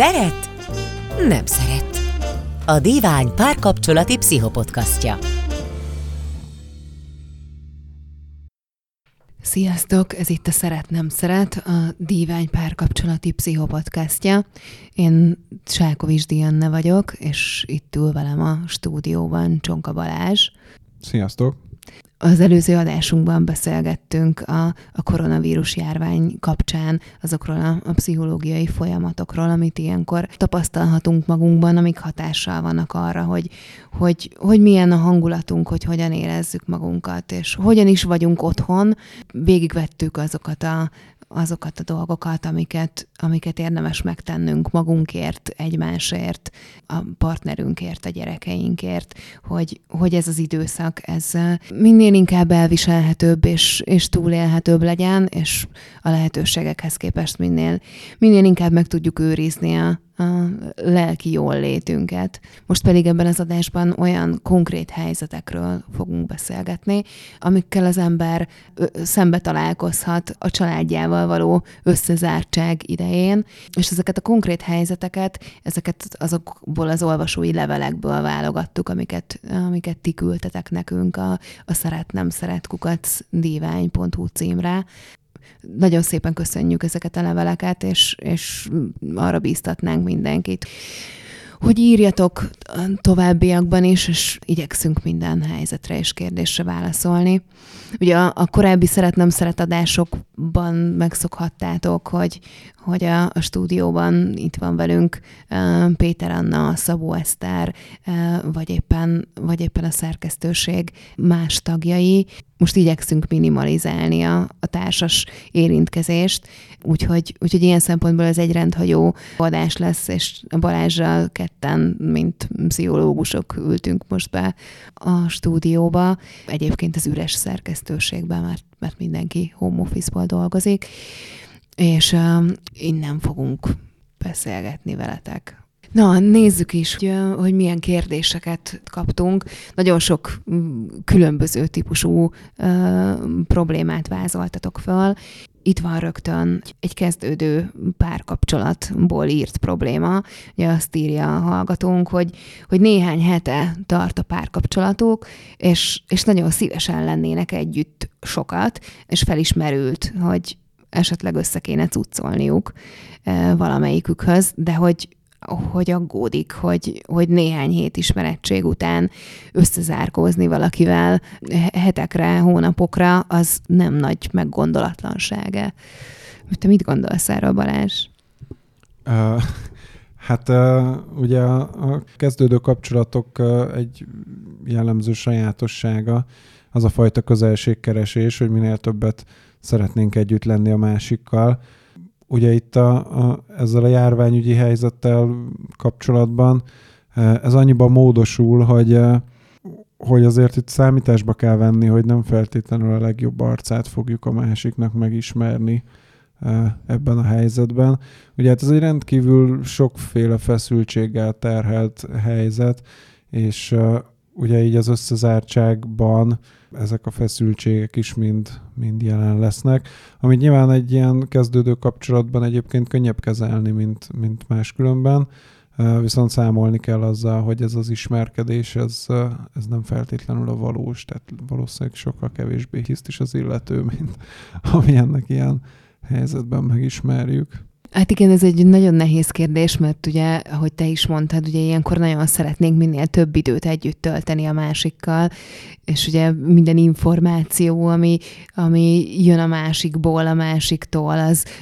Szeret, nem szeret. A Dívány Párkapcsolati Pszichopodcastja. Sziasztok! Ez itt a Szeret-Nem Szeret, a Dívány Párkapcsolati Pszichopodcastja. Én Sálkovics Diana vagyok, és itt ül velem a stúdióban Csonka Balázs. Sziasztok! Az előző adásunkban beszélgettünk a koronavírus járvány kapcsán azokról a pszichológiai folyamatokról, amit ilyenkor tapasztalhatunk magunkban, amik hatással vannak arra, hogy milyen a hangulatunk, hogy hogyan érezzük magunkat, és hogyan is vagyunk otthon. Végigvettük azokat a dolgokat, amiket érdemes megtennünk magunkért, egymásért, a partnerünkért, a gyerekeinkért, hogy ez az időszak, ez minél inkább elviselhetőbb és túlélhetőbb legyen, és a lehetőségekhez képest minél inkább meg tudjuk őrizni a lelki jól létünket. Most pedig ebben az adásban olyan konkrét helyzetekről fogunk beszélgetni, amikkel az ember szembe találkozhat a családjával való összezártság idején, és ezeket a konkrét helyzeteket, ezeket azokból az olvasói levelekből válogattuk, amiket ti küldtetek nekünk a Szeret-Nem Szeret @divány.hu címre. Nagyon szépen köszönjük ezeket a leveleket, és arra bíztatnánk mindenkit, hogy írjatok továbbiakban is, és igyekszünk minden helyzetre és kérdésre válaszolni. Ugye a korábbi Szeret-Nem Szeret adásokban megszokhattátok, hogy a stúdióban itt van velünk Péter Anna, Szabó Eszter, vagy éppen a szerkesztőség más tagjai. Most igyekszünk minimalizálni a társas érintkezést, úgyhogy ilyen szempontból ez egy rendhagyó adás lesz, és Balázsral ketten, mint pszichológusok ültünk most be a stúdióba. Egyébként az üres szerkesztőségben, mert mindenki home office-ból dolgozik, és innen fogunk beszélgetni veletek. Na, nézzük is, hogy milyen kérdéseket kaptunk. Nagyon sok különböző típusú problémát vázoltatok fel. Itt van rögtön egy kezdődő párkapcsolatból írt probléma. Ugye azt írja a hallgatónk, hogy néhány hete tart a párkapcsolatuk, és nagyon szívesen lennének együtt sokat, és felismerült, hogy esetleg össze kéne cuccolniuk valamelyikükhöz, de hogy aggódik, hogy néhány hét ismerettség után összezárkózni valakivel hetekre, hónapokra, az nem nagy meggondolatlansága. Te mit gondolsz erről, Balázs? Ugye a kezdődő kapcsolatok egy jellemző sajátossága az a fajta közelségkeresés, hogy minél többet szeretnénk együtt lenni a másikkal. Ugye itt ezzel a járványügyi helyzettel kapcsolatban ez annyiban módosul, hogy azért itt számításba kell venni, hogy nem feltétlenül a legjobb arcát fogjuk a másiknak megismerni ebben a helyzetben. Ugye hát ez egy rendkívül sokféle feszültséggel terhelt helyzet, és ugye így az összezártságban ezek a feszültségek is mind jelen lesznek, amit nyilván egy ilyen kezdődő kapcsolatban egyébként könnyebb kezelni, mint máskülönben, viszont számolni kell azzal, hogy ez az ismerkedés, ez nem feltétlenül a valós, tehát valószínűleg sokkal kevésbé hisz is az illető, mint ami ennek ilyen helyzetben megismerjük. Hát igen, ez egy nagyon nehéz kérdés, mert ugye, ahogy te is mondtad, ugye ilyenkor nagyon szeretnénk minél több időt együtt tölteni a másikkal, és ugye minden információ, ami jön a másikból, a másiktól,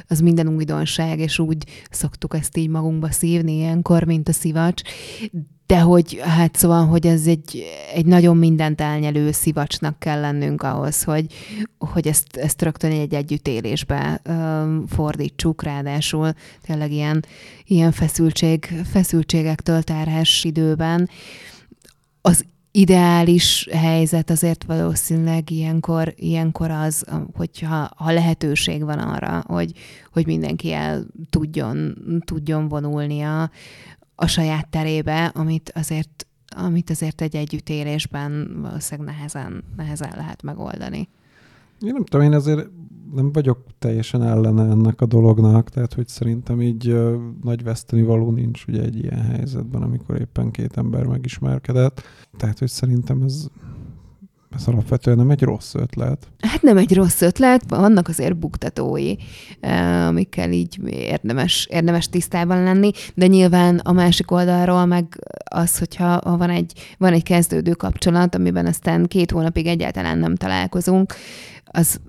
az minden újdonság, és úgy szoktuk ezt így magunkba szívni ilyenkor, mint a szivacs. De hogy, hát szóval, hogy ez egy nagyon mindent elnyelő szivacsnak kell lennünk ahhoz, hogy ezt rögtön egy együttélésbe fordítsuk, ráadásul tényleg ilyen feszültségektől terhes időben. Az ideális helyzet azért valószínűleg ilyenkor az, hogyha lehetőség van arra, hogy mindenki el tudjon vonulni a saját terébe, amit azért egy együttélésben valószínűleg nehezen lehet megoldani. Én nem tudom, én azért nem vagyok teljesen ellene ennek a dolognak, tehát hogy szerintem így nagy vesztenivaló nincs ugye egy ilyen helyzetben, amikor éppen két ember megismerkedett. Tehát hogy szerintem ez alapvetően nem egy rossz ötlet. Hát nem egy rossz ötlet, vannak azért buktatói, amikkel így érdemes tisztában lenni, de nyilván a másik oldalról meg az, hogyha van egy kezdődő kapcsolat, amiben aztán 2 hónapig egyáltalán nem találkozunk, az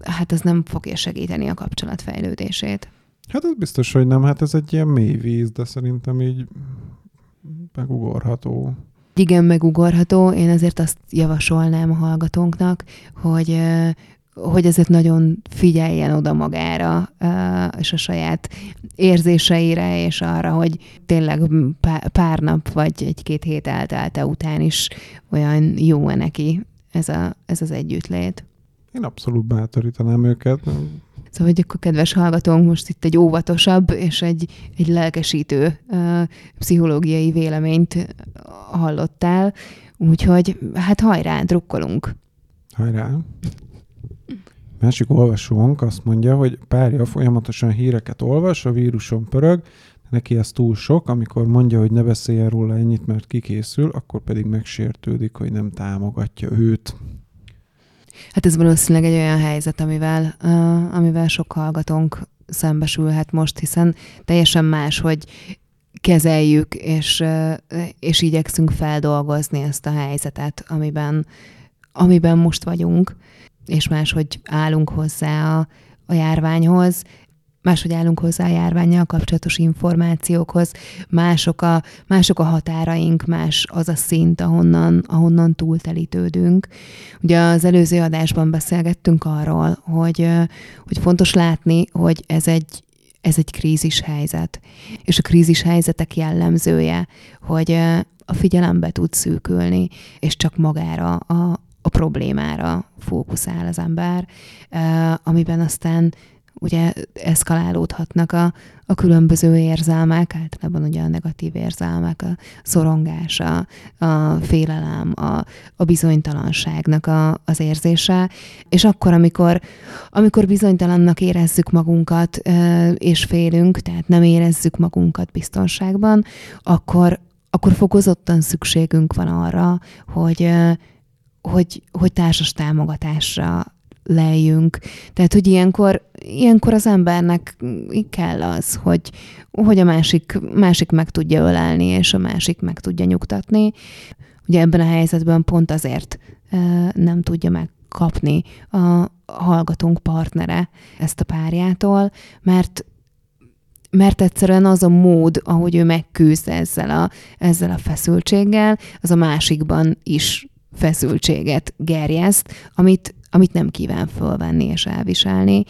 nem fogja segíteni a kapcsolat fejlődését. Hát ez biztos, hogy nem, hát ez egy ilyen mély víz, de szerintem így megugorható. Igen, megugorható. Én azért azt javasolnám a hallgatónknak, hogy ezért nagyon figyeljen oda magára, és a saját érzéseire, és arra, hogy tényleg pár nap, vagy 1-2 hét eltelte után is olyan jó-e neki ez az együttlét. Én abszolút bátorítanám őket. Szóval, hogy akkor kedves hallgatónk, most itt egy óvatosabb és egy lelkesítő pszichológiai véleményt hallottál, úgyhogy hát hajrá, drukkolunk. Hajrá. Másik olvasónk azt mondja, hogy párja folyamatosan híreket olvas, a víruson pörög, neki ez túl sok, amikor mondja, hogy ne beszéljen róla ennyit, mert kikészül, akkor pedig megsértődik, hogy nem támogatja őt. Hát ez valószínűleg egy olyan helyzet, amivel sok hallgatónk szembesülhet most, hiszen teljesen más, hogy kezeljük, és igyekszünk feldolgozni ezt a helyzetet, amiben most vagyunk, és máshogy állunk hozzá a járványhoz, máshogy állunk hozzá a járvánnyal kapcsolatos információkhoz, mások a határaink, más az a szint, ahonnan túltelítődünk. Ugye az előző adásban beszélgettünk arról, hogy fontos látni, hogy ez egy krízis helyzet. És a krízis helyzetek jellemzője, hogy a figyelembe tud szűkülni, és csak magára a problémára fókuszál az ember, amiben aztán ugye eszkalálódhatnak a különböző érzelmek, általában ugye a negatív érzelmek, a szorongás, a félelem, a bizonytalanságnak az érzése, és akkor, amikor bizonytalannak érezzük magunkat, és félünk, tehát nem érezzük magunkat biztonságban, akkor fokozottan szükségünk van arra, hogy társas támogatásra lejjünk. Tehát, hogy ilyenkor az embernek kell az, hogy a másik meg tudja ölelni, és a másik meg tudja nyugtatni. Ugye ebben a helyzetben pont azért nem tudja megkapni a hallgatónk partnere ezt a párjától, mert egyszerűen az a mód, ahogy ő megküzd ezzel a feszültséggel, az a másikban is feszültséget gerjeszt, amit nem kíván fölvenni és elviselni.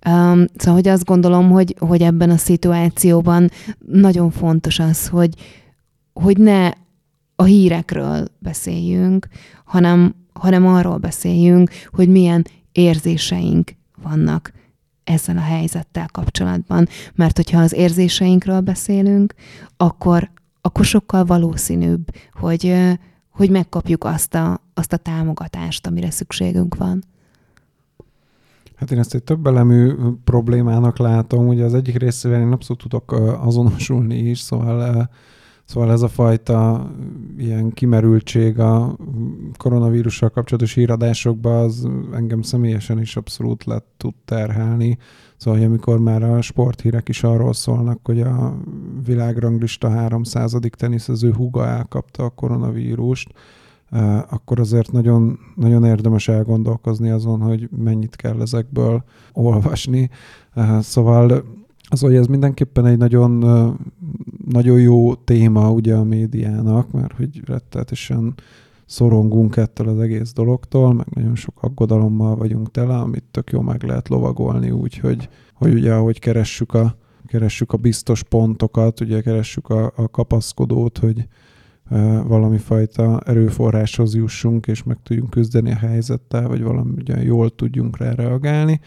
Szóval, hogy azt gondolom, hogy ebben a szituációban nagyon fontos az, hogy ne a hírekről beszéljünk, hanem arról beszéljünk, hogy milyen érzéseink vannak ezzel a helyzettel kapcsolatban. Mert hogyha az érzéseinkről beszélünk, akkor sokkal valószínűbb, hogy megkapjuk azt a támogatást, amire szükségünk van. Hát én ezt egy több elemű problémának látom, ugye az egyik részével én abszolút tudok azonosulni is, szóval ez a fajta ilyen kimerültség a koronavírussal kapcsolatos híradásokban, az engem személyesen is abszolút le tud terhelni. Szóval, hogy amikor már a sporthírek is arról szólnak, hogy a világranglista 300. teniszező húga elkapta a koronavírust, akkor azért nagyon, nagyon érdemes elgondolkozni azon, hogy mennyit kell ezekből olvasni. Szóval hogy ez mindenképpen egy nagyon, nagyon jó téma ugye a médiának, mert hogy rettenetesen szorongunk ettől az egész dologtól, meg nagyon sok aggodalommal vagyunk tele, amit tök jó meg lehet lovagolni, úgyhogy ugye ahogy keressük a biztos pontokat, ugye keressük a kapaszkodót, hogy valami fajta erőforráshoz jussunk, és meg tudjunk küzdeni a helyzettel, vagy valami ugye jól tudjunk rá reagálni.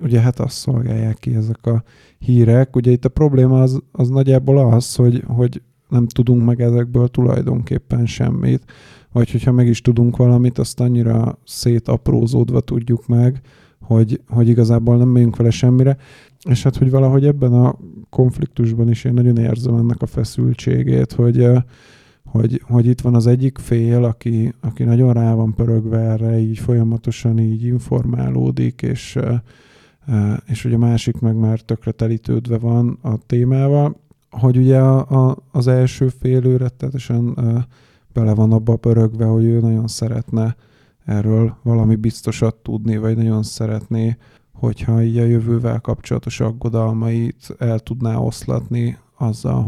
Ugye hát azt szolgálják ki ezek a hírek. Ugye itt a probléma az nagyjából az, hogy nem tudunk meg ezekből tulajdonképpen semmit, vagy hogyha meg is tudunk valamit, azt annyira szétaprózódva tudjuk meg, hogy igazából nem megyünk vele semmire, és hát, hogy valahogy ebben a konfliktusban is én nagyon érzem ennek a feszültségét, hogy itt van az egyik fél, aki nagyon rá van pörögve erre, így folyamatosan így informálódik, és ugye a másik meg már tökre telítődve van a témával, hogy ugye az első fél őrettetesen bele van abba pörögve, hogy ő nagyon szeretne erről valami biztosat tudni, vagy nagyon szeretné, hogyha így a jövővel kapcsolatos aggodalmait el tudná oszlatni azzal,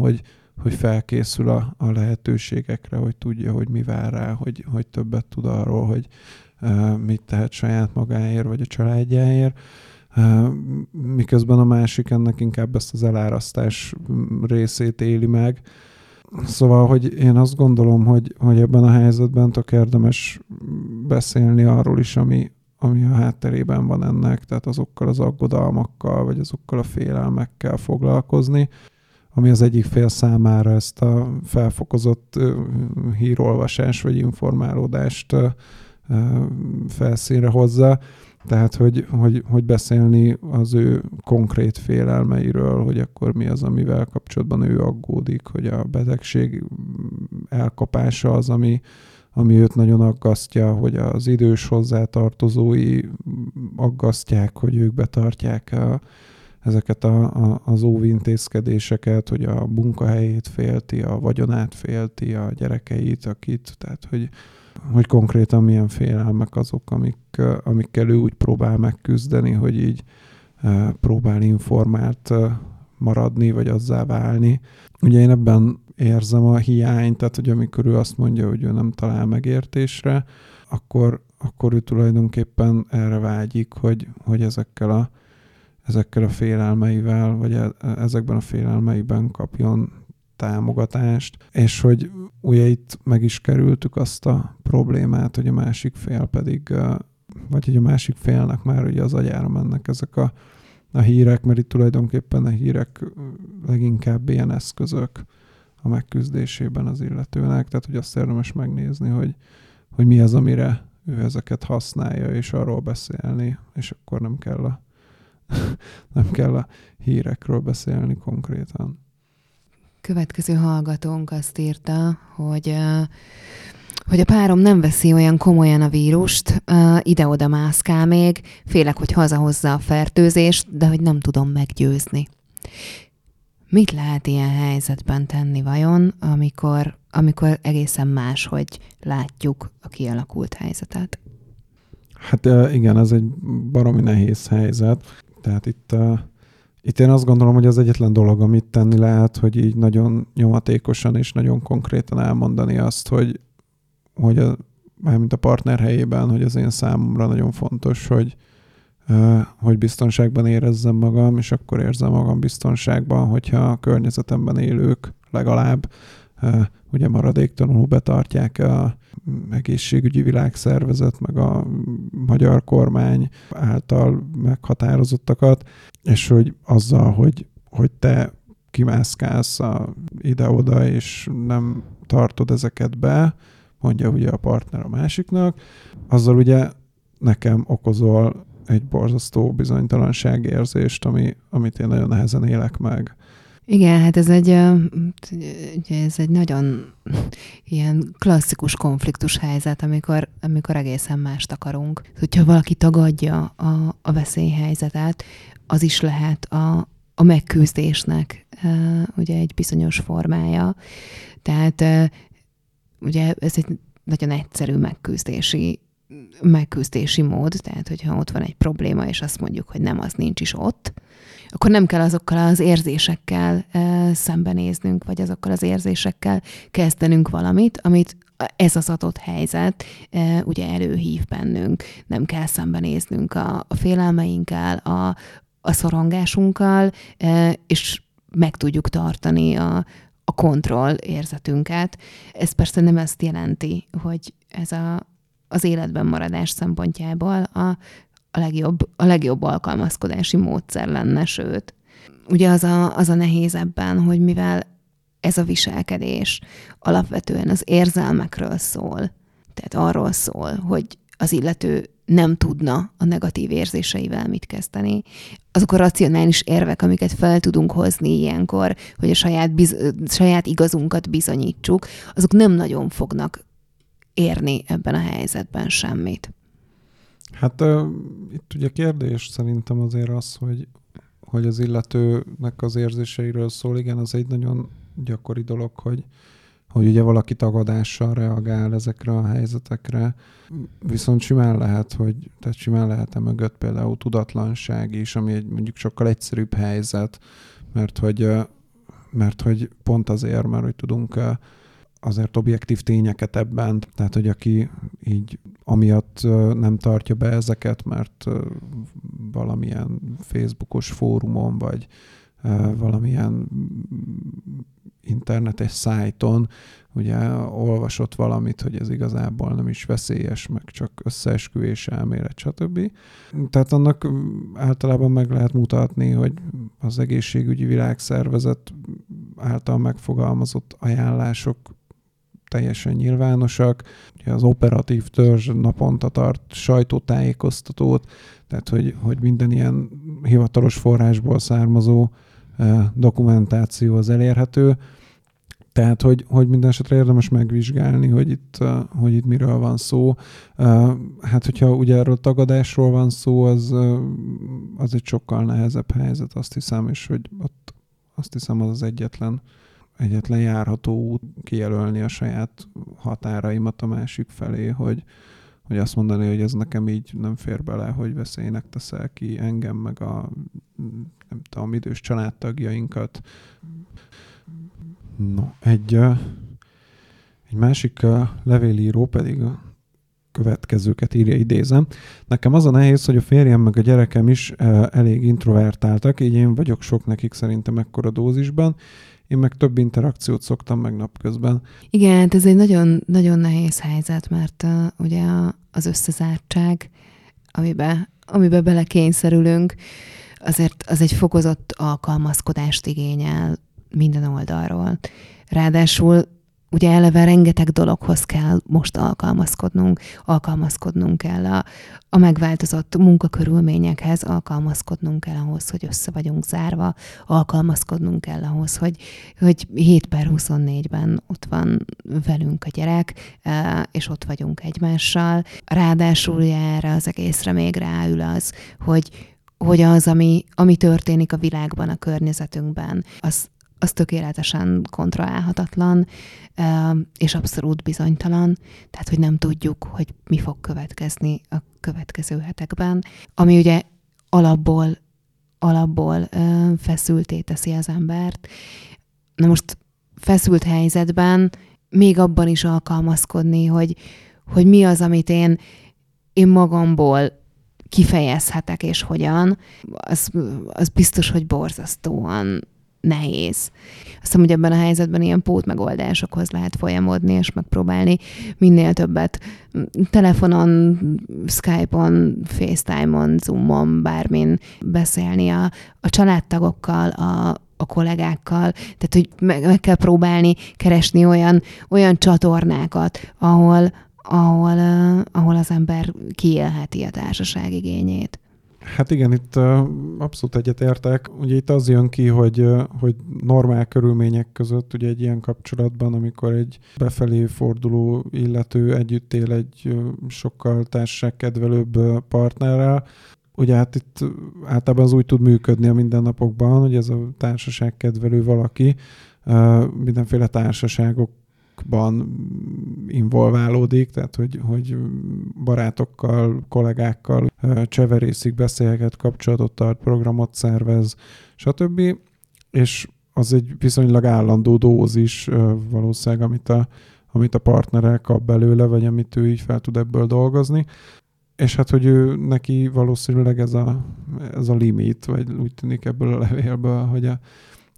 hogy felkészül a lehetőségekre, hogy tudja, hogy mi vár rá, hogy többet tud arról, hogy mit tehet saját magáért, vagy a családjáért. Miközben a másik ennek inkább ezt az elárasztás részét éli meg. Szóval, hogy én azt gondolom, hogy ebben a helyzetben tök érdemes beszélni arról is, ami a hátterében van ennek, tehát azokkal az aggodalmakkal, vagy azokkal a félelmekkel foglalkozni, ami az egyik fél számára ezt a felfokozott hírolvasás vagy informálódást felszínre hozza. Tehát, hogy beszélni az ő konkrét félelmeiről, hogy akkor mi az, amivel kapcsolatban ő aggódik, hogy a betegség elkapása az, ami őt nagyon aggasztja, hogy az idős hozzátartozói aggasztják, hogy ők betartják ezeket az óvintézkedéseket, hogy a munkahelyét félti, a vagyonát félti, a gyerekeit, akit, tehát hogy konkrétan milyen félelmek azok, amikkel ő úgy próbál megküzdeni, hogy így próbál informált maradni, vagy azzá válni. Ugye én ebben érzem a hiányt, tehát hogy amikor ő azt mondja, hogy ő nem talál megértésre, akkor ő tulajdonképpen erre vágyik, hogy ezekkel a félelmeivel, vagy ezekben a félelmeiben kapjon támogatást, és hogy ugye itt meg is kerültük azt a problémát, hogy a másik fél pedig, vagy hogy a másik félnek már ugye az agyára mennek ezek a hírek, mert itt tulajdonképpen a hírek leginkább ilyen eszközök a megküzdésében az illetőnek, tehát hogy azt érdemes megnézni, hogy mi az, amire ő ezeket használja, és arról beszélni, és akkor nem kell a hírekről beszélni konkrétan. Következő hallgatónk azt írta, hogy a párom nem veszi olyan komolyan a vírust, ide-oda mászkál még, félek, hogy hazahozza a fertőzést, de hogy nem tudom meggyőzni. Mit lehet ilyen helyzetben tenni vajon, amikor egészen máshogy látjuk a kialakult helyzetet? Hát igen, ez egy baromi nehéz helyzet. Tehát itt én azt gondolom, hogy az egyetlen dolog, amit tenni lehet, hogy így nagyon nyomatékosan és nagyon konkrétan elmondani azt, hogy mármint a partner helyében, hogy az én számomra nagyon fontos, hogy biztonságban érezzem magam, és akkor érzem magam biztonságban, hogyha a környezetemben élők legalább ugye maradéktalanul betartják a egészségügyi világszervezet, meg a magyar kormány által meghatározottakat, és hogy azzal, hogy te kimászkálsz ide-oda, és nem tartod ezeket be, mondja ugye a partner a másiknak, azzal ugye nekem okozol egy borzasztó bizonytalanságérzést, amit én nagyon nehezen élek meg. Igen, hát ez egy nagyon ilyen klasszikus konfliktus helyzet, amikor egészen mást akarunk. Hogyha valaki tagadja a veszélyhelyzetet, az is lehet a megküzdésnek ugye egy bizonyos formája. Tehát ugye ez egy nagyon egyszerű megküzdési mód, tehát hogyha ott van egy probléma, és azt mondjuk, hogy nem, az nincs is ott, akkor nem kell azokkal az érzésekkel szembenéznünk, vagy azokkal az érzésekkel kezdenünk valamit, amit ez az adott helyzet ugye előhív bennünk. Nem kell szembenéznünk a félelmeinkkel, a szorongásunkkal, és meg tudjuk tartani a kontroll érzetünket. Ez persze nem azt jelenti, hogy ez az életben maradás szempontjából a legjobb alkalmazkodási módszer lenne, sőt. Ugye az a nehéz ebben, hogy mivel ez a viselkedés alapvetően az érzelmekről szól, tehát arról szól, hogy az illető nem tudna a negatív érzéseivel mit kezdeni. Azok a racionális érvek, amiket fel tudunk hozni ilyenkor, hogy a saját igazunkat bizonyítsuk, azok nem nagyon fognak érni ebben a helyzetben semmit. Hát itt ugye kérdés szerintem azért az, hogy az illetőnek az érzéseiről szól. Igen, az egy nagyon gyakori dolog, hogy ugye valaki tagadással reagál ezekre a helyzetekre, viszont simán lehet mögött például tudatlanság is, ami egy mondjuk sokkal egyszerűbb helyzet, mert hogy pont azért, mert hogy tudunk azért objektív tényeket ebben, tehát hogy aki így amiatt nem tartja be ezeket, mert valamilyen Facebookos fórumon, vagy valamilyen internetes szájton ugye olvasott valamit, hogy ez igazából nem is veszélyes, meg csak összeesküvés elmélet, stb. Tehát annak általában meg lehet mutatni, hogy az egészségügyi világszervezet által megfogalmazott ajánlások teljesen nyilvánosak. Az operatív törzs naponta tart sajtótájékoztatót, tehát hogy minden ilyen hivatalos forrásból származó dokumentáció az elérhető. Tehát, hogy minden esetre érdemes megvizsgálni, hogy itt miről van szó. Hát, hogyha ugye erről tagadásról van szó, az egy sokkal nehezebb helyzet, azt hiszem, és hogy ott azt hiszem az az egyetlen járható út kijelölni a saját határaimat a másik felé, hogy azt mondani, hogy ez nekem így nem fér bele, hogy veszélynek teszel ki engem, meg a nem tudom, idős családtagjainkat. No, egy másik levélíró pedig a következőket írja, idézem. Nekem az a nehéz, hogy a férjem meg a gyerekem is elég introvertáltak, így én vagyok sok nekik szerintem ekkora dózisban, én meg több interakciót szoktam meg napközben. Igen, ez egy nagyon, nagyon nehéz helyzet, mert ugye az összezártság, amiben belekényszerülünk, azért az egy fokozott alkalmazkodást igényel minden oldalról. Ráadásul ugye eleve rengeteg dologhoz kell most alkalmazkodnunk kell a megváltozott munkakörülményekhez, alkalmazkodnunk kell ahhoz, hogy össze vagyunk zárva, alkalmazkodnunk kell ahhoz, hogy 7/24-ben ott van velünk a gyerek, és ott vagyunk egymással. Ráadásul erre az egészre még ráül az, hogy az, ami történik a világban, a környezetünkben, az tökéletesen kontrollálhatatlan, és abszolút bizonytalan, tehát hogy nem tudjuk, hogy mi fog következni a következő hetekben, ami ugye alapból feszültté teszi az embert. Na most feszült helyzetben még abban is alkalmazkodni, hogy mi az, amit én magamból kifejezhetek, és hogyan, az biztos, hogy borzasztóan nehéz. Azt hiszem, hogy ebben a helyzetben ilyen pótmegoldásokhoz lehet folyamodni, és megpróbálni minél többet telefonon, Skype-on, FaceTime-on, Zoom-on, bármin beszélni a családtagokkal, a kollégákkal, tehát hogy meg kell próbálni keresni olyan csatornákat, ahol az ember kiélheti a társaság igényét. Hát igen, itt abszolút egyetértek. Ugye itt az jön ki, hogy normál körülmények között ugye egy ilyen kapcsolatban, amikor egy befelé forduló illető együtt él egy sokkal társaságkedvelőbb partnerrel, ugye hát itt általában az úgy tud működni a mindennapokban, hogy ez a társaságkedvelő valaki mindenféle társaságok involválódik, tehát hogy barátokkal, kollégákkal cseverészik, beszélget, kapcsolatot tart, programot szervez, stb. És az egy viszonylag állandó dózis valószínűleg, amit a partnere kap belőle, vagy amit ő így fel tud ebből dolgozni. És hát, hogy neki valószínűleg ez a limit, vagy úgy tűnik ebből a levélből,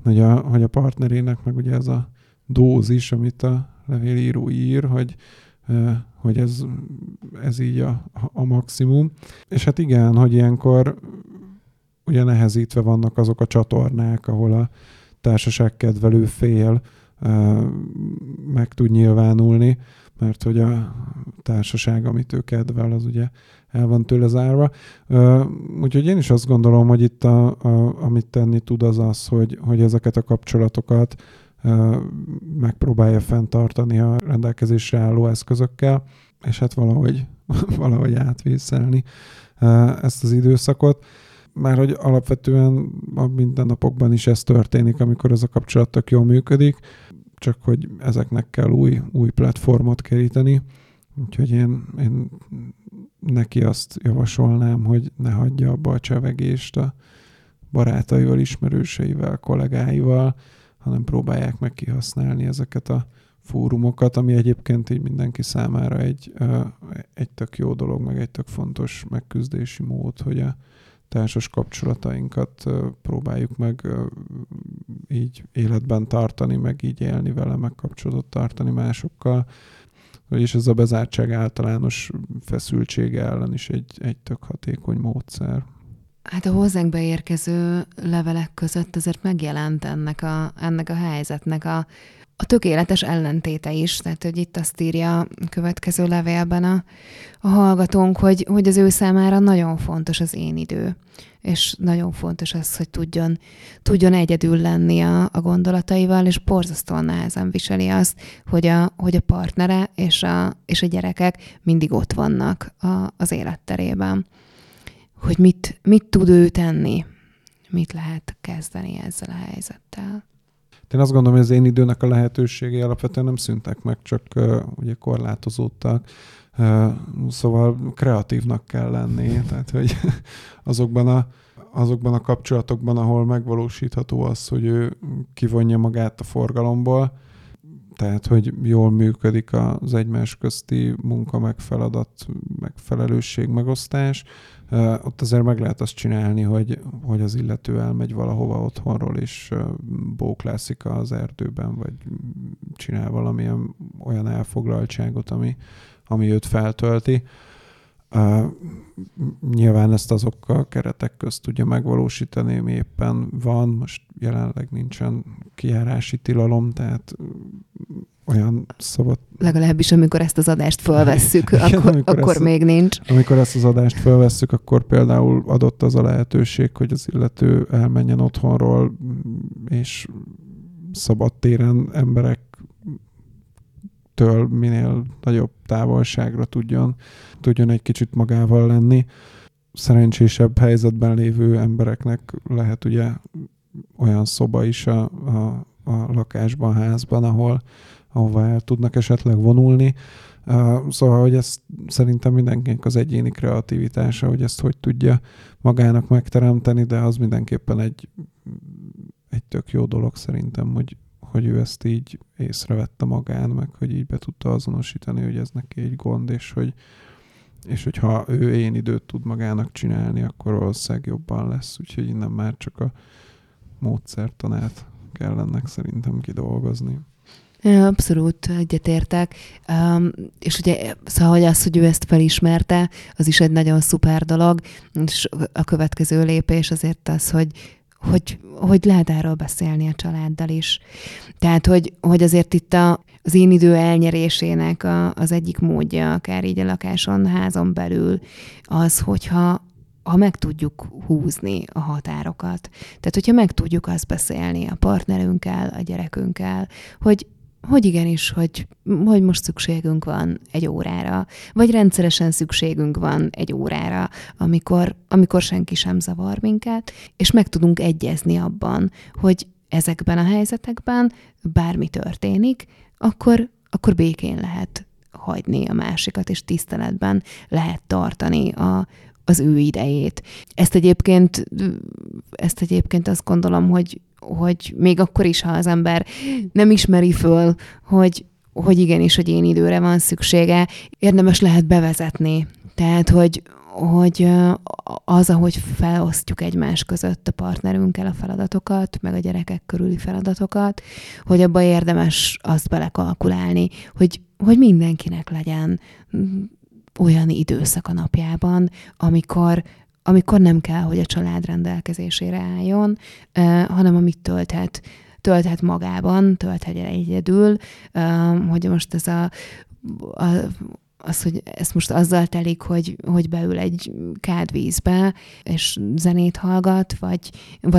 hogy a partnerének meg ugye ez a dózis, amit a levélíró ír, hogy ez így a maximum. És hát igen, hogy ilyenkor ugye nehezítve vannak azok a csatornák, ahol a társaságkedvelő fél meg tud nyilvánulni, mert hogy a társaság, amit ő kedvel, az ugye el van tőle zárva. Úgyhogy én is azt gondolom, hogy itt amit tenni tud az az, hogy ezeket a kapcsolatokat megpróbálja fenntartani a rendelkezésre álló eszközökkel, és hát valahogy átvészelni ezt az időszakot. Már hogy alapvetően a mindennapokban is ez történik, amikor ez a kapcsolat tök jól működik, csak hogy ezeknek kell új platformot keríteni. Úgyhogy én neki azt javasolnám, hogy ne hagyja abba a csevegést a barátaival, ismerőseivel, kollégáival, hanem próbálják meg kihasználni ezeket a fórumokat, ami egyébként így mindenki számára egy tök jó dolog, meg egy tök fontos megküzdési mód, hogy a társas kapcsolatainkat próbáljuk meg így életben tartani, meg így élni vele, meg kapcsolatot tartani másokkal. És ez a bezártság általános feszültsége ellen is egy tök hatékony módszer. Hát a hozzánk beérkező levelek között azért megjelent ennek a helyzetnek a tökéletes ellentéte is. Tehát, hogy itt azt írja a következő levélben a hallgatónk, hogy az ő számára nagyon fontos az én idő, és nagyon fontos az, hogy tudjon egyedül lenni a gondolataival, és borzasztóan nehezen viseli azt, hogy a partnere és a gyerekek mindig ott vannak az életterében. Hogy mit tud ő tenni, mit lehet kezdeni ezzel a helyzettel. Én azt gondolom, hogy az én időnek a lehetőségei alapvetően nem szűntek meg, csak ugye korlátozódtak. Szóval kreatívnak kell lenni. Tehát, hogy azokban a kapcsolatokban, ahol megvalósítható az, hogy ő kivonja magát a forgalomból, tehát, hogy jól működik az egymás közti munka, meg feladat, meg felelősség, megosztás, ott azért meg lehet azt csinálni, hogy az illető elmegy valahova otthonról, és bóklászik az erdőben, vagy csinál valamilyen olyan elfoglaltságot, ami őt feltölti. Nyilván ezt azokkal a keretek közt tudja megvalósítani, ami éppen van. Most jelenleg nincsen kijárási tilalom, tehát olyan szabad... Legalábbis amikor ezt az adást fölvesszük, akkor még nincs. Amikor ezt az adást fölvesszük, akkor például adott az a lehetőség, hogy az illető elmenjen otthonról, és szabadtéren emberektől minél nagyobb távolságra tudjon egy kicsit magával lenni. Szerencsésebb helyzetben lévő embereknek lehet ugye olyan szoba is a lakásban, házban, ahová el tudnak esetleg vonulni. Szóval, hogy ez szerintem mindenkinek az egyéni kreativitása, hogy ezt hogy tudja magának megteremteni, de az mindenképpen egy tök jó dolog szerintem, hogy ő ezt így észrevette magán, meg hogy így be tudta azonosítani, hogy ez neki egy gond, és hogy ha ő én időt tud magának csinálni, akkor valószínűleg jobban lesz. Úgyhogy innen már csak a módszertanát kell ennek szerintem kidolgozni. Abszolút egyetértek. És ugye, szóval hogy az, hogy ő ezt felismerte, az is egy nagyon szuper dolog, és a következő lépés azért az, hogy lehet erről beszélni a családdal is. Tehát, hogy azért itt az én idő elnyerésének az egyik módja, akár így a lakáson, házon belül, az, hogyha meg tudjuk húzni a határokat. Tehát, hogyha meg tudjuk azt beszélni a partnerünkkel, a gyerekünkkel, hogy igenis, hogy most szükségünk van egy órára, vagy rendszeresen szükségünk van egy órára, amikor senki sem zavar minket, és meg tudunk egyezni abban, hogy ezekben a helyzetekben bármi történik, akkor békén lehet hagyni a másikat, és tiszteletben lehet tartani az ő idejét. Ezt egyébként azt gondolom, hogy még akkor is, ha az ember nem ismeri föl, hogy igenis, hogy én időre van szüksége, érdemes lehet bevezetni. Tehát, hogy az, ahogy felosztjuk egymás között a partnerünkkel a feladatokat, meg a gyerekek körüli feladatokat, hogy abba érdemes azt belekalkulálni, hogy mindenkinek legyen olyan időszak a napjában, amikor nem kell, hogy a család rendelkezésére álljon, hanem amit tölthet magában, tölthet egyedül, hogy most ez a az, hogy ezt most azzal telik, hogy beül egy kádvízbe, és zenét hallgat, vagy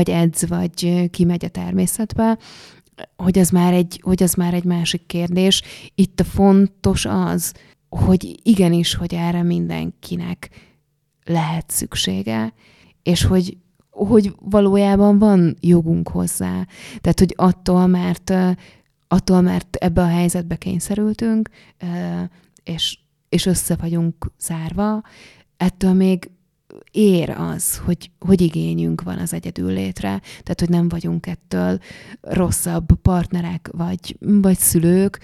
edz, vagy kimegy a természetbe, hogy az már egy másik kérdés. Itt a fontos az, hogy igenis, hogy erre mindenkinek lehet szüksége, és hogy valójában van jogunk hozzá. Tehát, hogy attól, mert ebbe a helyzetbe kényszerültünk, és össze vagyunk zárva, ettől még ér az, hogy igényünk van az egyedül létre. Tehát, hogy nem vagyunk ettől rosszabb partnerek, vagy szülők,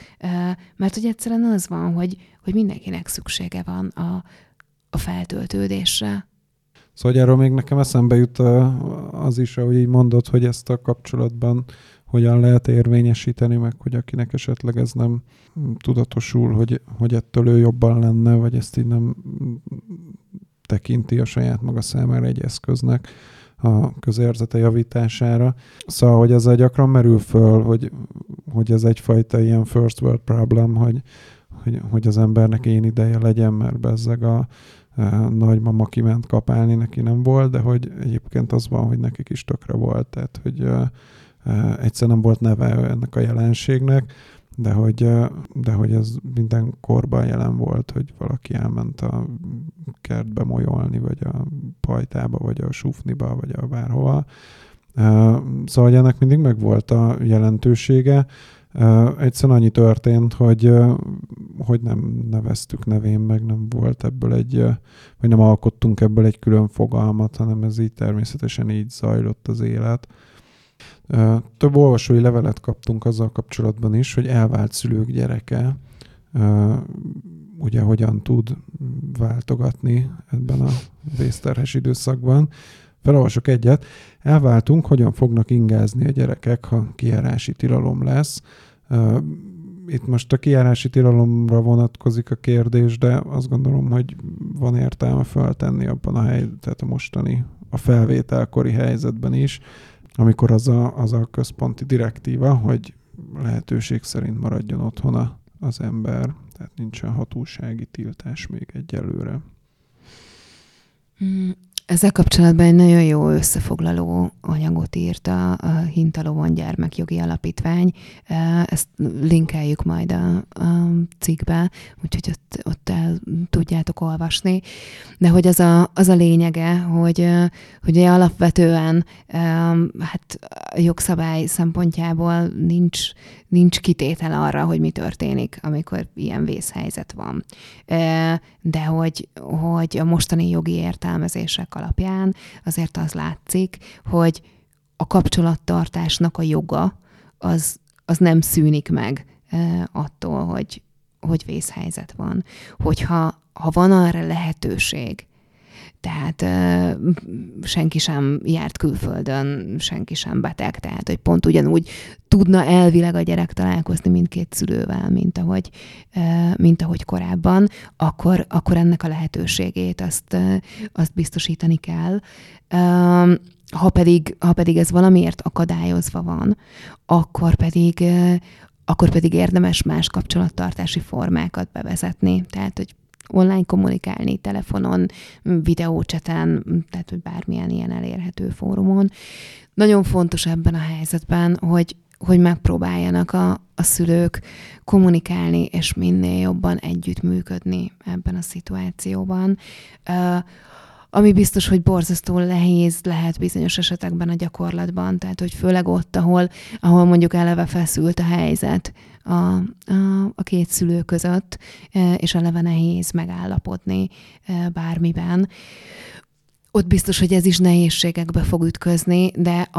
mert hogy egyszerűen az van, hogy mindenkinek szüksége van a feltöltődésre. Szóval erről még nekem eszembe jut az is, ahogy így mondod, hogy ezt a kapcsolatban hogyan lehet érvényesíteni, meg hogy akinek esetleg ez nem tudatosul, hogy ettől ő jobban lenne, vagy ezt így nem tekinti a saját maga számára egy eszköznek a közérzete javítására. Szóval, hogy ezzel gyakran merül föl, hogy ez egyfajta ilyen first world problem, hogy az embernek én ideje legyen, mert bezzeg a nagymama kiment kapálni, neki nem volt, de hogy egyébként az van, hogy nekik is tökre volt. Tehát, hogy egyszerűen nem volt neve ennek a jelenségnek, de hogy ez minden korban jelen volt, hogy valaki elment a kertbe molyolni, vagy a pajtába, vagy a sufniba, vagy a bárhova. Szóval ennek mindig megvolt a jelentősége. Egyszerűen annyi történt, hogy nem neveztük nevén, meg nem volt ebből vagy nem alkottunk ebből egy külön fogalmat, hanem ez így természetesen így zajlott az élet. Több olvasói levelet kaptunk azzal kapcsolatban is, hogy elvált szülők gyereke ugye hogyan tud váltogatni ebben a vészterhes időszakban. Felolvasok egyet. Elváltunk, hogyan fognak ingázni a gyerekek, ha kijárási tilalom lesz. Itt most a kijárási tilalomra vonatkozik a kérdés, de azt gondolom, hogy van értelme feltenni abban tehát a mostani, a felvételkori helyzetben is, amikor az a központi direktíva, hogy lehetőség szerint maradjon otthon az ember, tehát nincsen hatósági tiltás még egyelőre. Ezzel kapcsolatban egy nagyon jó összefoglaló anyagot írt a Hintalovon Gyermekjogi Alapítvány. Ezt linkeljük majd a cikkbe, úgyhogy ott el tudjátok olvasni. De hogy az a lényege, hogy alapvetően hát jogszabály szempontjából nincs kitétel arra, hogy mi történik, amikor ilyen vészhelyzet van. De hogy a mostani jogi értelmezések alapján azért az látszik, hogy a kapcsolattartásnak a joga az nem szűnik meg attól, hogy vészhelyzet van. Hogyha van arra lehetőség, tehát senki sem járt külföldön, senki sem beteg, tehát hogy pont ugyanúgy tudna elvileg a gyerek találkozni mindkét szülővel, mint ahogy korábban, akkor ennek a lehetőségét azt biztosítani kell. Ha pedig ez valamiért akadályozva van, akkor pedig érdemes más kapcsolattartási formákat bevezetni, tehát hogy online kommunikálni, telefonon, videócseten, tehát hogy bármilyen ilyen elérhető fórumon. Nagyon fontos ebben a helyzetben, hogy megpróbáljanak a szülők kommunikálni, és minél jobban együttműködni ebben a szituációban. Ami biztos, hogy borzasztó nehéz lehet bizonyos esetekben a gyakorlatban, tehát hogy főleg ott, ahol mondjuk eleve feszült a helyzet a két szülő között, és eleve nehéz megállapodni bármiben. Ott biztos, hogy ez is nehézségekbe fog ütközni, de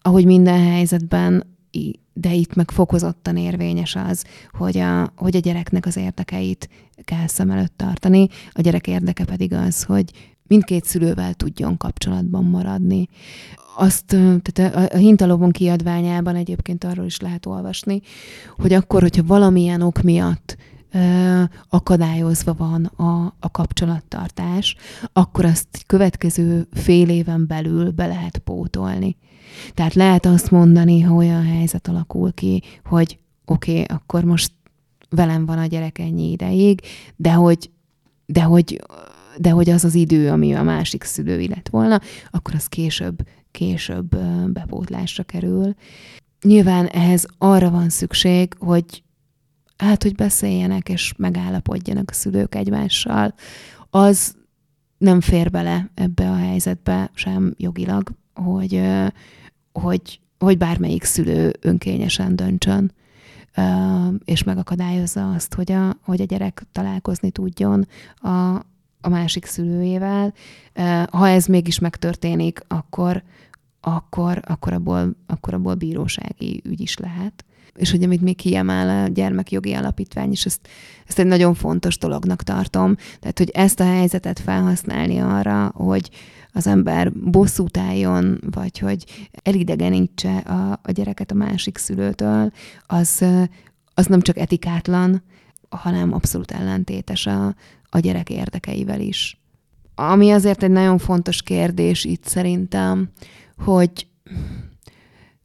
ahogy minden helyzetben, de itt meg fokozottan érvényes az, hogy a gyereknek az érdekeit kell szem előtt tartani, a gyerek érdeke pedig az, hogy mindkét szülővel tudjon kapcsolatban maradni. Tehát a Hintalovon kiadványában egyébként arról is lehet olvasni, hogy akkor, hogyha valamilyen ok miatt akadályozva van a kapcsolattartás, akkor azt következő fél éven belül be lehet pótolni. Tehát lehet azt mondani, ha olyan helyzet alakul ki, hogy oké, akkor most velem van a gyerek ennyi ideig, de hogy az az idő, ami a másik szülői lett volna, akkor az később bepótlásra kerül. Nyilván ehhez arra van szükség, hogy beszéljenek és megállapodjanak a szülők egymással. Az nem fér bele ebbe a helyzetbe sem jogilag, hogy bármelyik szülő önkényesen döntsön, és megakadályozza azt, hogy a gyerek találkozni tudjon a másik szülőjével. Ha ez mégis megtörténik, akkor abból bírósági ügy is lehet. És hogy amit még kiemel a Gyermekjogi Alapítvány is, ezt egy nagyon fontos dolognak tartom. Tehát, hogy ezt a helyzetet felhasználni arra, hogy az ember bosszút álljon, vagy hogy elidegenítse a gyereket a másik szülőtől, az nem csak etikátlan, hanem abszolút ellentétes a gyerek érdekeivel is. Ami azért egy nagyon fontos kérdés itt szerintem, hogy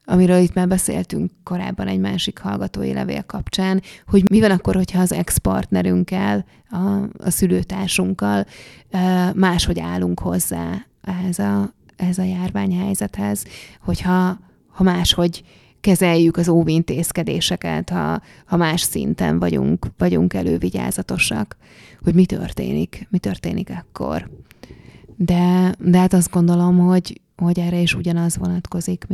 amiről itt már beszéltünk korábban egy másik hallgatói levél kapcsán, hogy mi van akkor, hogyha az ex-partnerünkkel, a szülőtársunkkal máshogy állunk hozzá ehhez a járványhelyzethez, hogyha máshogy kezeljük az óvintézkedéseket, ha más szinten vagyunk elővigyázatosak, hogy mi történik akkor. De hát azt gondolom, hogy erre is ugyanaz vonatkozik,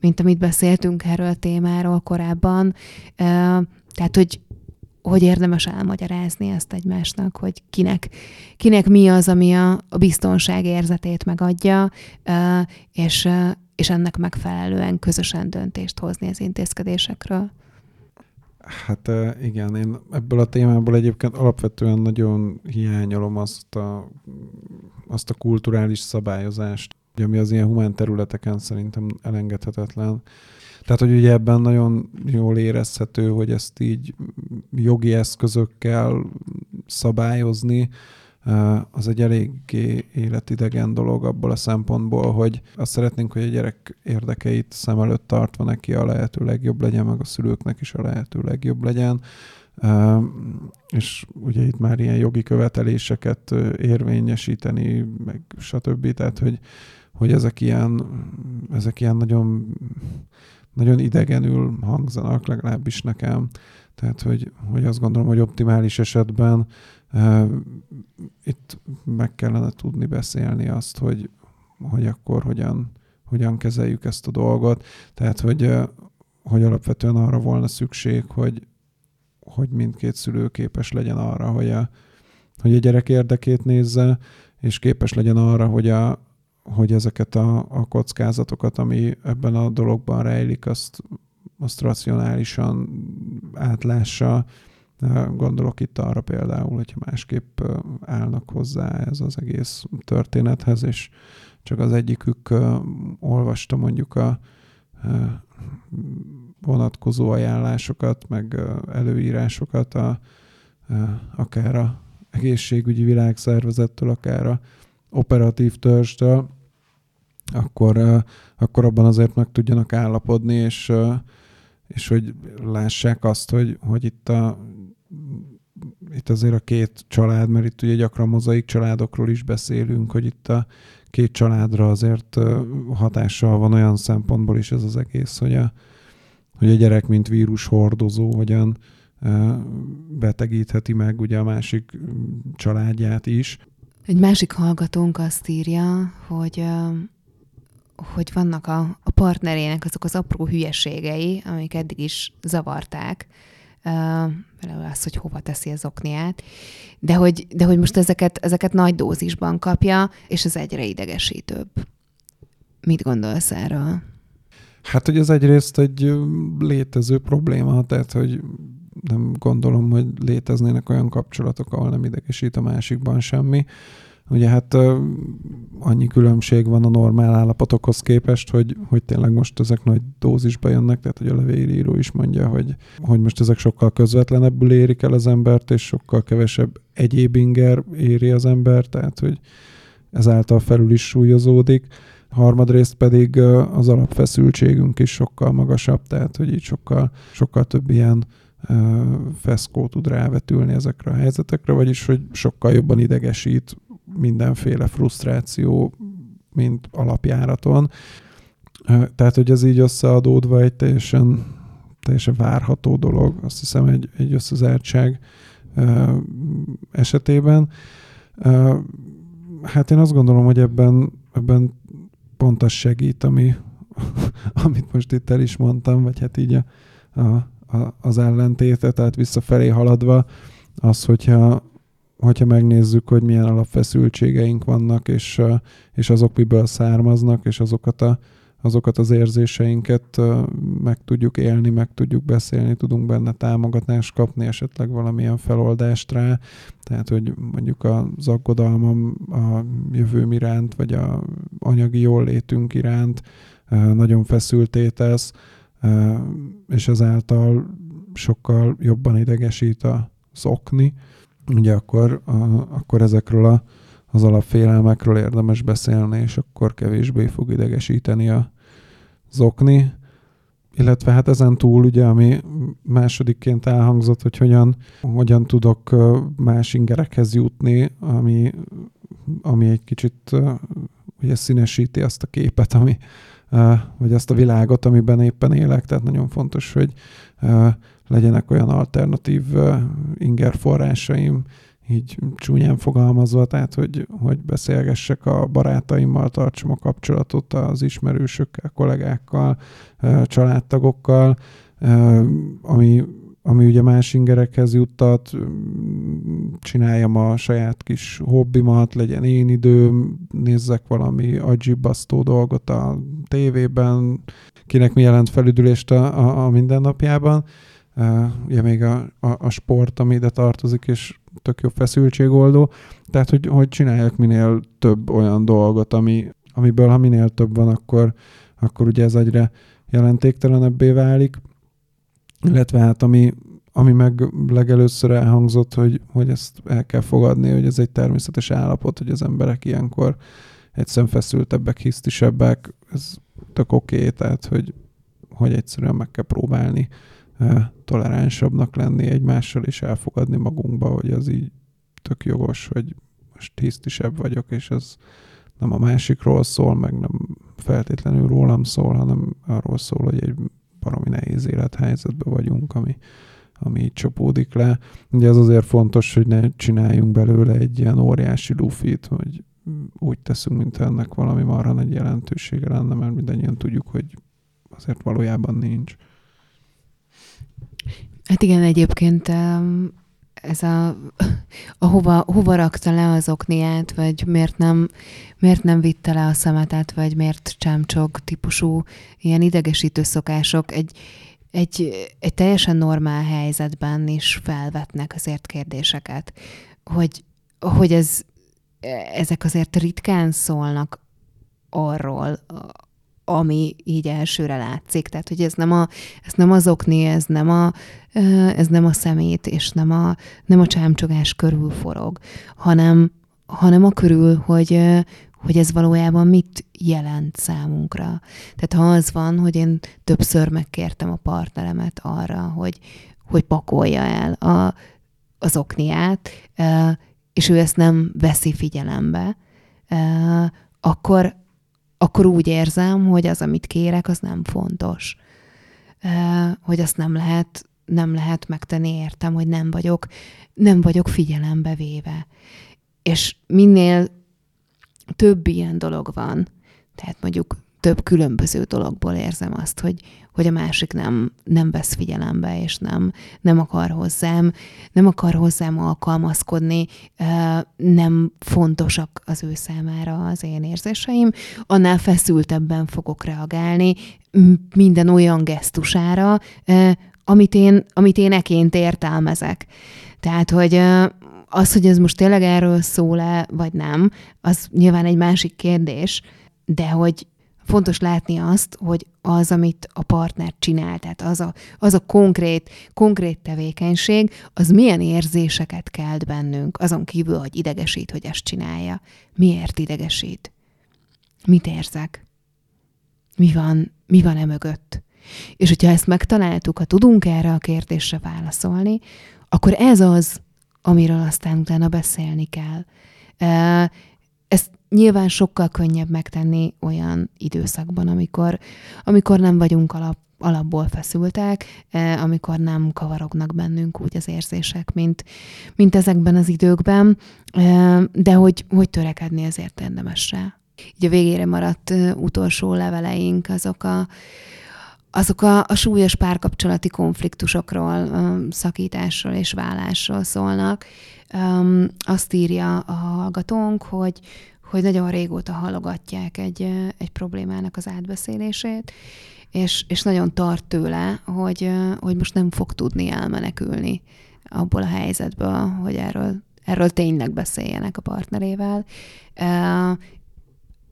mint amit beszéltünk erről a témáról korábban. Tehát, hogy érdemes elmagyarázni ezt egymásnak, hogy kinek mi az, ami a biztonság érzetét megadja, és ennek megfelelően közösen döntést hozni az intézkedésekről. Hát igen, én ebből a témából egyébként alapvetően nagyon hiányolom azt a kulturális szabályozást, ami az ilyen humán területeken szerintem elengedhetetlen. Tehát, hogy ugye ebben nagyon jól érezhető, hogy ezt így jogi eszközökkel szabályozni, az egy eléggé életidegen dolog abból a szempontból, hogy azt szeretnénk, hogy a gyerek érdekeit szem előtt tartva neki a lehető legjobb legyen, meg a szülőknek is a lehető legjobb legyen. És ugye itt már ilyen jogi követeléseket érvényesíteni, meg stb. Tehát, hogy ezek ilyen nagyon, nagyon idegenül hangzanak, legalábbis nekem. Tehát, hogy azt gondolom, hogy optimális esetben itt meg kellene tudni beszélni azt, hogy akkor hogyan kezeljük ezt a dolgot. Tehát, hogy alapvetően arra volna szükség, hogy mindkét szülő képes legyen arra, hogy a gyerek érdekét nézze, és képes legyen arra, hogy ezeket a kockázatokat, ami ebben a dologban rejlik, azt racionálisan átlássa. Gondolok itt arra például, hogyha másképp állnak hozzá ez az egész történethez, és csak az egyikük olvasta mondjuk a vonatkozó ajánlásokat, meg előírásokat akár a egészségügyi világszervezettől, akár a operatív törzstől, akkor abban azért meg tudjanak állapodni, és hogy lássák azt, hogy itt azért a két család, mert itt ugye gyakran mozaik családokról is beszélünk, hogy itt a két családra azért hatással van olyan szempontból is ez az egész, hogy a gyerek, mint vírushordozó, hogyan betegítheti meg ugye a másik családját is. Egy másik hallgatónk azt írja, hogy vannak a partnerének azok az apró hülyeségei, amik eddig is zavarták, például az, hogy hova teszi az okniát, de hogy most ezeket nagy dózisban kapja, és ez egyre idegesítőbb. Mit gondolsz erről? Hát, hogy ez egyrészt egy létező probléma, tehát, hogy nem gondolom, hogy léteznének olyan kapcsolatok, ahol nem idegesít a másikban semmi. Ugye hát annyi különbség van a normál állapotokhoz képest, hogy tényleg most ezek nagy dózisba jönnek, tehát hogy a levélíró is mondja, hogy most ezek sokkal közvetlenebbül érik el az embert, és sokkal kevesebb egyéb inger éri az embert, tehát hogy ezáltal felül is súlyozódik. Harmadrészt pedig az alapfeszültségünk is sokkal magasabb, tehát hogy így sokkal több ilyen feszkó tud rávetülni ezekre a helyzetekre, vagyis hogy sokkal jobban idegesít mindenféle frusztráció, mint alapjáraton. Tehát, hogy ez így összeadódva egy teljesen várható dolog, azt hiszem egy összezártság esetében. Hát én azt gondolom, hogy ebben pont az segít, amit most itt el is mondtam, vagy hát így az ellentéte, tehát visszafelé haladva az, hogyha megnézzük, hogy milyen alapfeszültségeink vannak, és azok miből származnak, és azokat az érzéseinket meg tudjuk élni, meg tudjuk beszélni, tudunk benne támogatást kapni, esetleg valamilyen feloldást rá. Tehát, hogy mondjuk az aggodalmam a jövőm iránt, vagy a anyagi jólétünk iránt nagyon feszültté tesz, és ezáltal sokkal jobban idegesít a szokni. Ugye akkor ezekről az alapfélelmekről érdemes beszélni, és akkor kevésbé fog idegesíteni a zokni. Illetve hát ezen túl, ugye, ami másodikként elhangzott, hogy hogyan tudok más ingerekhez jutni, ami egy kicsit ugye színesíti azt a képet, vagy azt a világot, amiben éppen élek. Tehát nagyon fontos, hogy legyenek olyan alternatív ingerforrásaim, így csúnyán fogalmazva, tehát hogy beszélgessek a barátaimmal, tartsam a kapcsolatot az ismerősökkel, kollégákkal, családtagokkal, ami ugye más ingerekhez juttat, csináljam a saját kis hobbimat, legyen én időm, nézzek valami agyibasztó dolgot a tévében, kinek mi jelent felüdülést a mindennapjában. Ugye még a sport, ami ide tartozik, és tök jó feszültségoldó. Tehát, hogy csináljak minél több olyan dolgot, amiből ha minél több van, akkor ugye ez egyre jelentéktelenebbé válik. Illetve hát, ami meg legelőször elhangzott, hogy ezt el kell fogadni, hogy ez egy természetes állapot, hogy az emberek ilyenkor egyszerűen feszültebbek, hisztisebbek. Ez tök oké, tehát, hogy egyszerűen meg kell próbálni toleránsabbnak lenni egymással, és elfogadni magunkba, hogy az így tök jogos, hogy most hisztisebb vagyok, és ez nem a másikról szól, meg nem feltétlenül rólam szól, hanem arról szól, hogy egy baromi nehéz élethelyzetben vagyunk, ami így csapódik le. Ugye ez azért fontos, hogy ne csináljunk belőle egy ilyen óriási lufit, hogy úgy teszünk, mint ennek valami marha nagy jelentősége lenne, mert mindannyian tudjuk, hogy azért valójában nincs. Hát igen, egyébként ez hova rakta le az okniát, vagy miért nem vitte le a szemetet, vagy miért csámcsog típusú ilyen idegesítő szokások egy teljesen normál helyzetben is felvetnek azért kérdéseket, hogy ezek azért ritkán szólnak arról, ami így elsőre látszik. Tehát, hogy ez nem az okni, ez nem a szemét, és nem a csámcsogás körül forog, hanem a körül, hogy ez valójában mit jelent számunkra. Tehát ha az van, hogy én többször megkértem a partneremet arra, hogy pakolja el az okniát, és ő ezt nem veszi figyelembe, akkor úgy érzem, hogy az, amit kérek, az nem fontos. Hogy azt nem lehet megtenni, értem, hogy nem vagyok figyelembe véve. És minél több ilyen dolog van, tehát mondjuk több különböző dologból érzem azt, hogy a másik nem vesz figyelembe, és nem akar hozzám alkalmazkodni, nem fontosak az ő számára az én érzéseim, annál feszültebben fogok reagálni minden olyan gesztusára, amit én ekként értelmezek. Tehát, hogy az, hogy ez most tényleg erről szól-e, vagy nem, az nyilván egy másik kérdés, de hogy fontos látni azt, hogy az, amit a partner csinál, tehát az a konkrét tevékenység, az milyen érzéseket kelt bennünk, azon kívül, hogy idegesít, hogy ezt csinálja. Miért idegesít? Mit érzek? Mi van e mögött? És hogyha ezt megtaláltuk, ha tudunk erre a kérdésre válaszolni, akkor ez az, amiről aztán utána beszélni kell. Ezt nyilván sokkal könnyebb megtenni olyan időszakban, amikor nem vagyunk alapból feszültek, amikor nem kavarognak bennünk úgy az érzések, mint ezekben az időkben, de hogy törekedni azért érdemes rá. Így a végére maradt utolsó leveleink azok a súlyos párkapcsolati konfliktusokról, szakításról és válásról szólnak. Azt írja a hallgatónk, hogy nagyon régóta halogatják egy problémának az átbeszélését, és nagyon tart tőle, hogy most nem fog tudni elmenekülni abból a helyzetből, hogy erről tényleg beszéljenek a partnerével,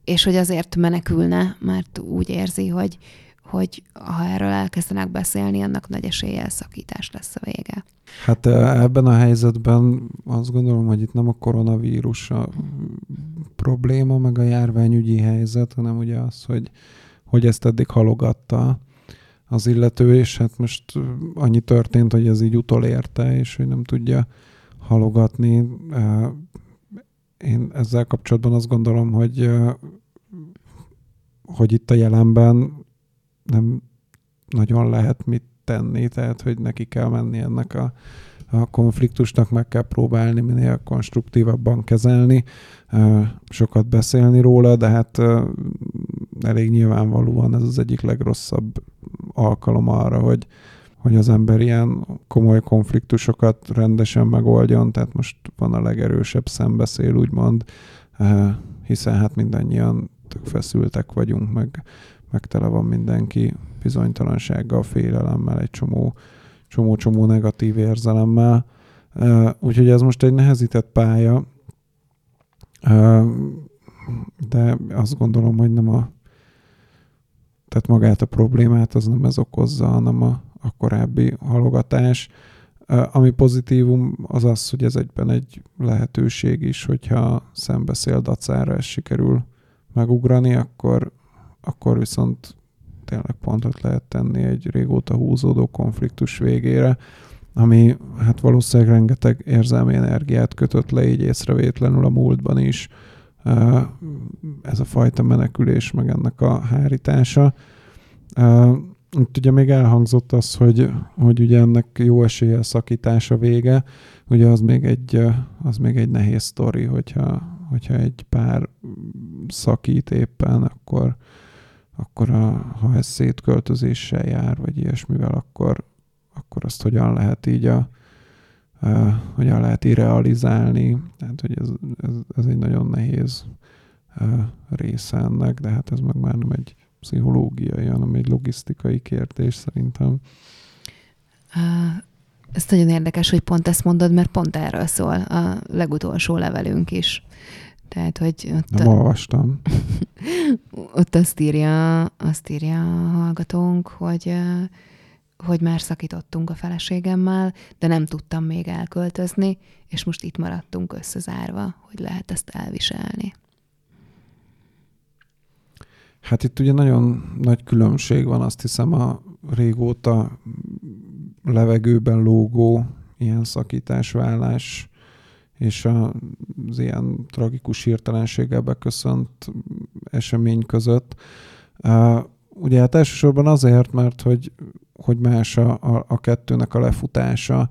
és hogy azért menekülne, mert úgy érzi, hogy ha erről elkezdenek beszélni, annak nagy eséllyel szakítás lesz a vége. Hát ebben a helyzetben azt gondolom, hogy itt nem a koronavírus a probléma, meg a járványügyi helyzet, hanem ugye az, hogy ezt eddig halogatta az illető, és hát most annyi történt, hogy ez így utolérte, és hogy nem tudja halogatni. Én ezzel kapcsolatban azt gondolom, hogy itt a jelenben nem nagyon lehet mit tenni, tehát hogy neki kell menni ennek a konfliktusnak, meg kell próbálni minél konstruktívabban kezelni, sokat beszélni róla, de hát elég nyilvánvalóan ez az egyik legrosszabb alkalom arra, hogy az ember ilyen komoly konfliktusokat rendesen megoldjon, tehát most van a legerősebb szembeszél, úgymond, hiszen hát mindannyian tök feszültek vagyunk, meg tele van mindenki bizonytalansággal, félelemmel, egy csomó negatív érzelemmel. Úgyhogy ez most egy nehezített pálya, de azt gondolom, hogy nem tehát magát a problémát az nem ez okozza, hanem a korábbi halogatás. Ami pozitívum az az, hogy ez egyben egy lehetőség is, hogyha szembeszél dacára sikerül megugrani, akkor viszont tényleg pontot lehet tenni egy régóta húzódó konfliktus végére, ami hát valószínűleg rengeteg érzelmi energiát kötött le így észrevétlenül a múltban is. Ez a fajta menekülés, meg ennek a hárítása. Itt ugye még elhangzott az, hogy ugye ennek jó eséllyel szakítása vége, ugye az még egy nehéz sztori, hogyha egy pár szakít éppen, akkor ha ez szétköltözéssel jár, vagy ilyesmivel, akkor azt hogyan lehet így hogyan lehet így realizálni. Tehát, hogy ez egy nagyon nehéz része ennek, de hát ez meg már nem egy pszichológiai, hanem egy logisztikai kérdés szerintem. Ez nagyon érdekes, hogy pont ezt mondod, mert pont erről szól a legutolsó levelünk is. Tehát, hogy nem olvastam. Ott azt írja a hallgatónk, hogy már szakítottunk a feleségemmel, de nem tudtam még elköltözni, és most itt maradtunk összezárva, hogy lehet ezt elviselni. Hát itt ugye nagyon nagy különbség van, azt hiszem, a régóta levegőben lógó ilyen szakításvállás és az ilyen tragikus hirtelenséggel beköszönt esemény között. Ugye hát elsősorban azért, mert hogy más a kettőnek a lefutása.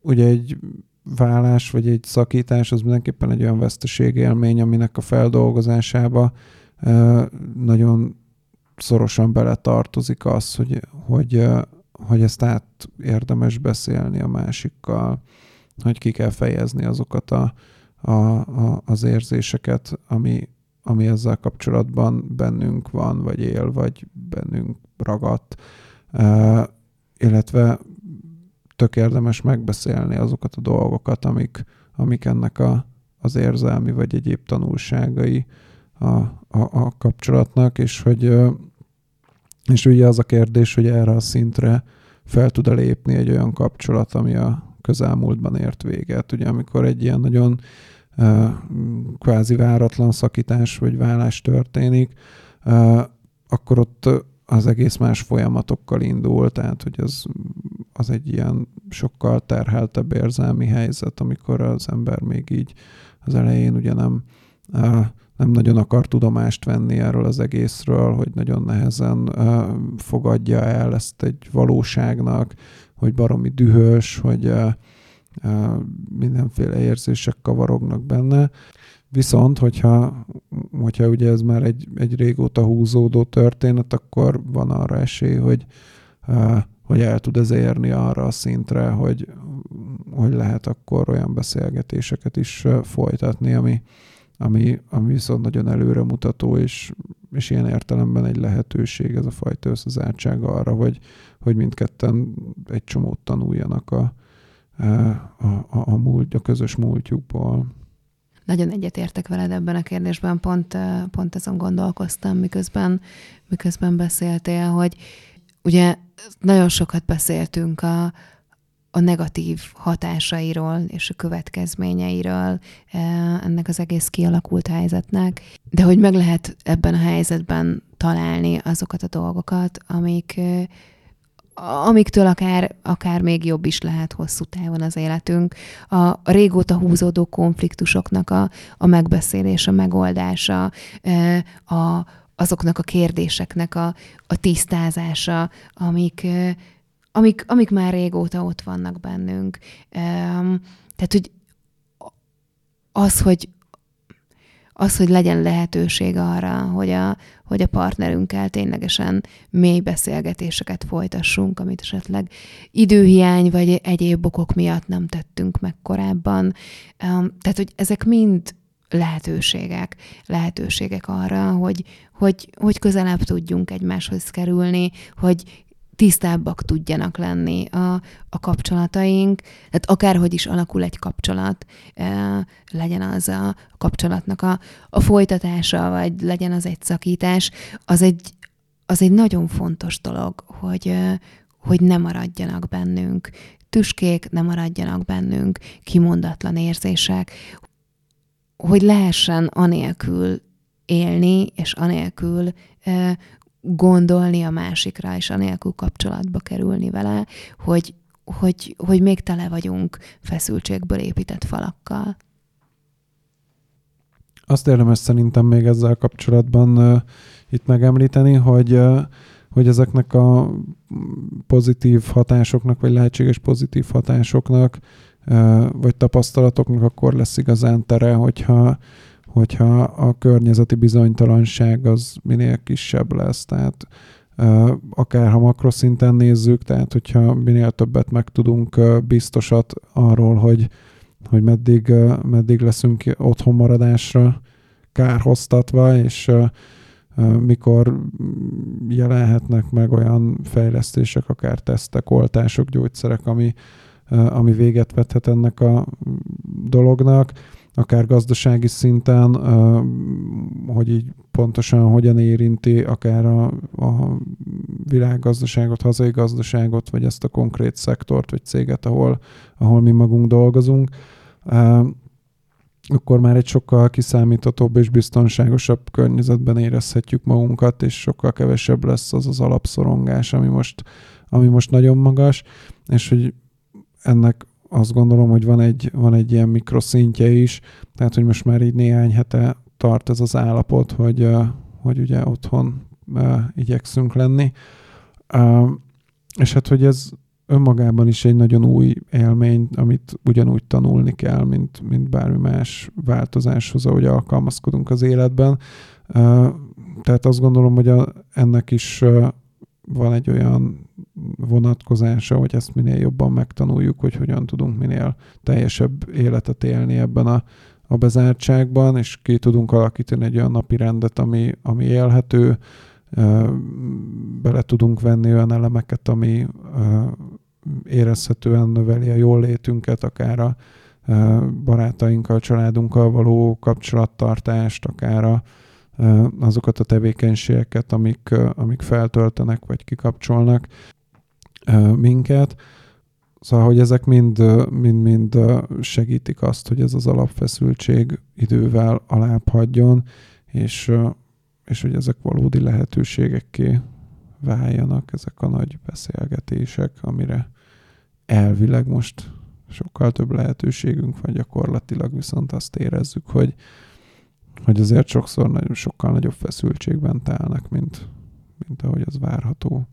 Ugye egy válás vagy egy szakítás az mindenképpen egy olyan veszteségélmény, aminek a feldolgozásába nagyon szorosan beletartozik az, hogy ezt át érdemes beszélni a másikkal, hogy ki kell fejezni azokat az érzéseket, ami ezzel kapcsolatban bennünk van, vagy él, vagy bennünk ragadt, illetve tök érdemes megbeszélni azokat a dolgokat, amik ennek az érzelmi, vagy egyéb tanulságai a kapcsolatnak, és ugye az a kérdés, hogy erre a szintre fel tud-e lépni egy olyan kapcsolat, ami a közelmúltban ért véget. Ugye amikor egy ilyen nagyon kvázi váratlan szakítás vagy válás történik, akkor ott az egész más folyamatokkal indul, tehát hogy az egy ilyen sokkal terheltebb érzelmi helyzet, amikor az ember még így az elején ugye nem nagyon akar tudomást venni erről az egészről, hogy nagyon nehezen fogadja el ezt egy valóságnak, hogy baromi dühös, hogy mindenféle érzések kavarognak benne. Viszont, hogyha ugye ez már egy régóta húzódó történet, akkor van arra esély, hogy el tud ez érni arra a szintre, hogy lehet akkor olyan beszélgetéseket is folytatni, ami viszont nagyon előremutató, és ilyen értelemben egy lehetőség ez a fajta összezártság arra, hogy mindketten egy csomót tanuljanak a közös múltjukból. Nagyon egyetértek veled ebben a kérdésben, pont azon gondolkoztam, miközben beszéltél, hogy ugye nagyon sokat beszéltünk a negatív hatásairól és a következményeiről ennek az egész kialakult helyzetnek, de hogy meg lehet ebben a helyzetben találni azokat a dolgokat, amiktől akár még jobb is lehet hosszú távon az életünk. A régóta húzódó konfliktusoknak a megbeszélése, megoldása, azoknak a kérdéseknek a tisztázása, amik már régóta ott vannak bennünk. Tehát, hogy az, hogy legyen lehetőség arra, hogy a partnerünkkel ténylegesen mély beszélgetéseket folytassunk, amit esetleg időhiány vagy egyéb okok miatt nem tettünk meg korábban. Tehát, hogy ezek mind lehetőségek arra, hogy közelebb tudjunk egymáshoz kerülni, hogy tisztábbak tudjanak lenni a kapcsolataink, tehát akárhogy is alakul egy kapcsolat, legyen az a kapcsolatnak a folytatása, vagy legyen az egy szakítás, az egy nagyon fontos dolog, hogy ne maradjanak bennünk tüskék, ne maradjanak bennünk kimondatlan érzések, hogy lehessen anélkül élni, és anélkül gondolni a másikra, és anélkül kapcsolatba kerülni vele, hogy még tele vagyunk feszültségből épített falakkal. Azt érdemes szerintem még ezzel kapcsolatban itt megemlíteni, hogy ezeknek a pozitív hatásoknak, vagy lehetséges pozitív hatásoknak, vagy tapasztalatoknak akkor lesz igazán tere, hogyha a környezeti bizonytalanság az minél kisebb lesz, tehát akár ha makroszinten nézzük, tehát hogyha minél többet megtudunk biztosat arról, hogy meddig leszünk otthon maradásra kárhoztatva, és mikor jelenhetnek meg olyan fejlesztések, akár tesztek, oltások, gyógyszerek, ami véget vethet ennek a dolognak, akár gazdasági szinten, hogy így pontosan hogyan érinti akár a világgazdaságot, hazai gazdaságot, vagy ezt a konkrét szektort, vagy céget, ahol mi magunk dolgozunk, akkor már egy sokkal kiszámíthatóbb és biztonságosabb környezetben érezhetjük magunkat, és sokkal kevesebb lesz az az alapszorongás, ami most nagyon magas, és hogy ennek azt gondolom, hogy van egy ilyen mikroszintje is, tehát hogy most már így néhány hete tart ez az állapot, hogy ugye otthon igyekszünk lenni. És hát, hogy ez önmagában is egy nagyon új élmény, amit ugyanúgy tanulni kell, mint bármi más változáshoz, ahogy alkalmazkodunk az életben. Tehát azt gondolom, hogy ennek is van egy olyan vonatkozása, hogy ezt minél jobban megtanuljuk, hogy hogyan tudunk minél teljesebb életet élni ebben a bezártságban, és ki tudunk alakítani egy olyan napi rendet, ami élhető, bele tudunk venni olyan elemeket, ami érezhetően növeli a jól létünket, akár a barátainkkal, családunkkal való kapcsolattartást, akár azokat a tevékenységeket, amik feltöltenek, vagy kikapcsolnak minket. Szóval, hogy ezek mind segítik azt, hogy ez az alapfeszültség idővel alábbhagyjon, és hogy ezek valódi lehetőségekké váljanak ezek a nagy beszélgetések, amire elvileg most sokkal több lehetőségünk van, gyakorlatilag viszont azt érezzük, hogy azért sokszor sokkal nagyobb feszültségben telnek, mint ahogy az várható.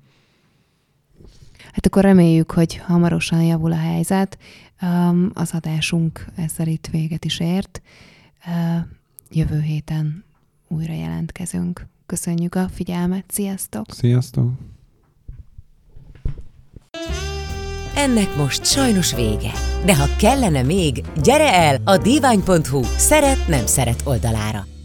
Hát akkor reméljük, hogy hamarosan javul a helyzet. Az adásunk ezzel itt véget is ért. Jövő héten újra jelentkezünk. Köszönjük a figyelmet, sziasztok! Sziasztok! Ennek most sajnos vége. De ha kellene még, gyere el a divány.hu Szeret-nem szeret oldalára.